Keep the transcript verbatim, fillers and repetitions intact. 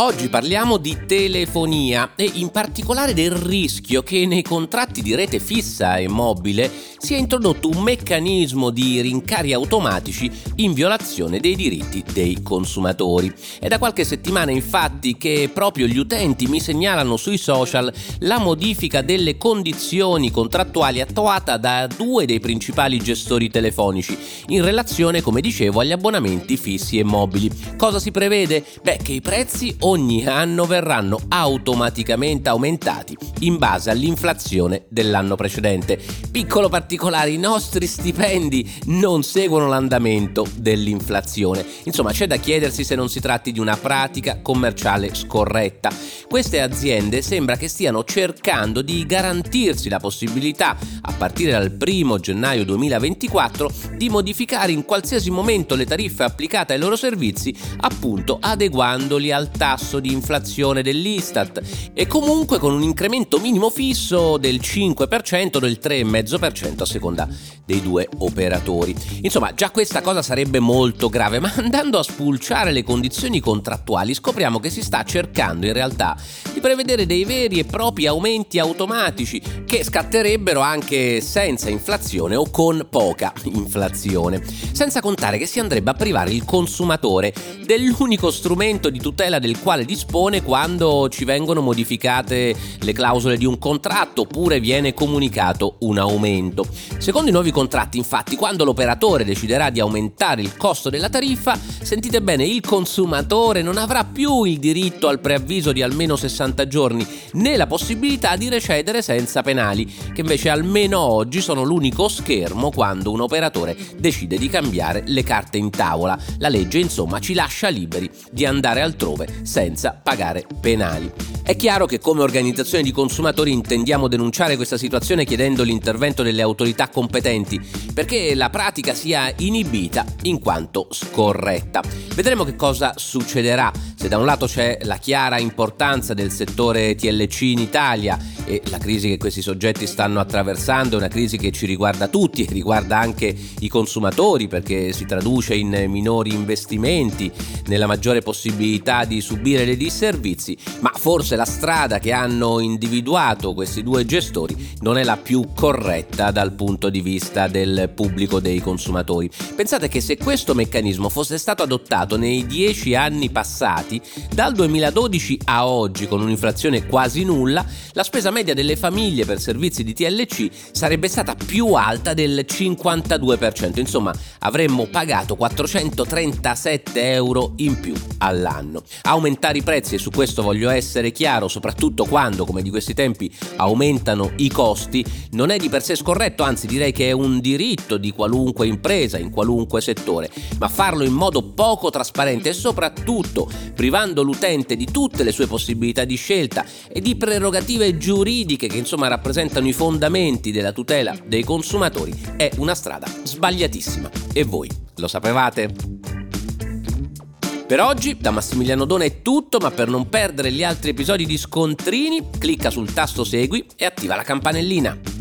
Oggi parliamo di telefonia e in particolare del rischio che nei contratti di rete fissa e mobile sia introdotto un meccanismo di rincari automatici in violazione dei diritti dei consumatori. È da qualche settimana infatti che proprio gli utenti mi segnalano sui social la modifica delle condizioni contrattuali attuata da due dei principali gestori telefonici in relazione, come dicevo, agli abbonamenti fissi e mobili. Cosa si prevede? Beh, che i prezzi ogni anno verranno automaticamente aumentati in base all'inflazione dell'anno precedente. Piccolo particolare, i nostri stipendi non seguono l'andamento dell'inflazione. Insomma, c'è da chiedersi se non si tratti di una pratica commerciale scorretta. Queste aziende sembra che stiano cercando di garantirsi la possibilità, a partire dal primo gennaio duemilaventiquattro, di modificare in qualsiasi momento le tariffe applicate ai loro servizi, appunto adeguandoli al tasso di inflazione dell'Istat e comunque con un incremento minimo fisso del cinque per cento o del tre virgola cinque per cento a seconda dei due operatori. Insomma, già questa cosa sarebbe molto grave, ma andando a spulciare le condizioni contrattuali scopriamo che si sta cercando in realtà di prevedere dei veri e propri aumenti automatici che scatterebbero anche senza inflazione o con poca inflazione, senza contare che si andrebbe a privare il consumatore dell'unico strumento di tutela del quale dispone quando ci vengono modificate le clausole di un contratto oppure viene comunicato un aumento. Secondo i nuovi contratti, infatti, quando l'operatore deciderà di aumentare il costo della tariffa, sentite bene, il consumatore non avrà più il diritto al preavviso di almeno sessanta giorni né la possibilità di recedere senza penali, che invece almeno oggi sono l'unico schermo quando un operatore decide di cambiare le carte in tavola. La legge, insomma, ci lascia liberi di andare altrove senza pagare penali. È chiaro che come organizzazione di consumatori intendiamo denunciare questa situazione chiedendo l'intervento delle autorità competenti perché la pratica sia inibita in quanto scorretta. Vedremo che cosa succederà se da un lato c'è la chiara importanza del settore T L C in Italia e la crisi che questi soggetti stanno attraversando è una crisi che ci riguarda tutti e riguarda anche i consumatori perché si traduce in minori investimenti, nella maggiore possibilità di subire dei disservizi, ma forse la strada che hanno individuato questi due gestori non è la più corretta dal punto di vista del pubblico dei consumatori. Pensate che se questo meccanismo fosse stato adottato nei dieci anni passati, dal duemiladodici a oggi, con un'inflazione quasi nulla, la spesa media delle famiglie per servizi di T L C sarebbe stata più alta del cinquantadue per cento, insomma avremmo pagato quattrocentotrentasette euro in più all'anno. Aumentare i prezzi, e su questo voglio essere chiaro, soprattutto quando, come di questi tempi, aumentano i costi, non è di per sé scorretto, anzi direi che è un diritto di qualunque impresa, in qualunque settore, ma farlo in modo poco trasparente e soprattutto privando l'utente di tutte le sue possibilità di scelta e di prerogative giuridiche che insomma rappresentano i fondamenti della tutela dei consumatori è una strada sbagliatissima. E voi lo sapevate? Per oggi da Massimiliano Dona è tutto, ma per non perdere gli altri episodi di Scontrini, clicca sul tasto segui e attiva la campanellina.